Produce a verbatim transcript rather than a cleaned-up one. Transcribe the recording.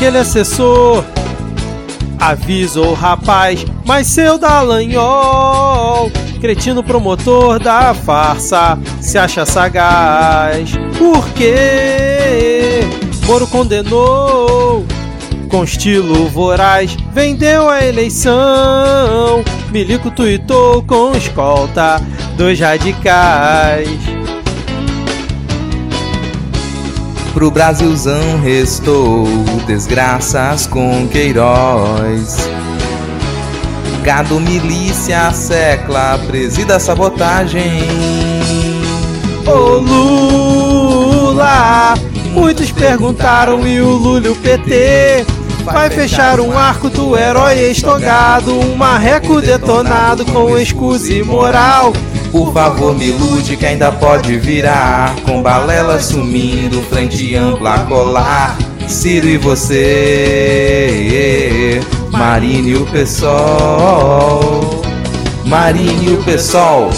aquele assessor avisou o rapaz, mas seu Dallagnol, cretino promotor da farsa, se acha sagaz. Por quê? Moro condenou com estilo voraz, vendeu a eleição. Milico tuitou com escolta dos radicais. Pro Brasilzão restou desgraças com Queiroz. Gado, milícia, secla, presida, sabotagem. Ô Lula, muitos perguntaram e o Lula e o P T vai fechar um arco do herói estogado, um marreco detonado com escusa e moral. Por favor, me ilude que ainda pode virar, com balela sumindo, frente ampla colar. Ciro e você, Marina e o P SOL, Marina e o P SOL.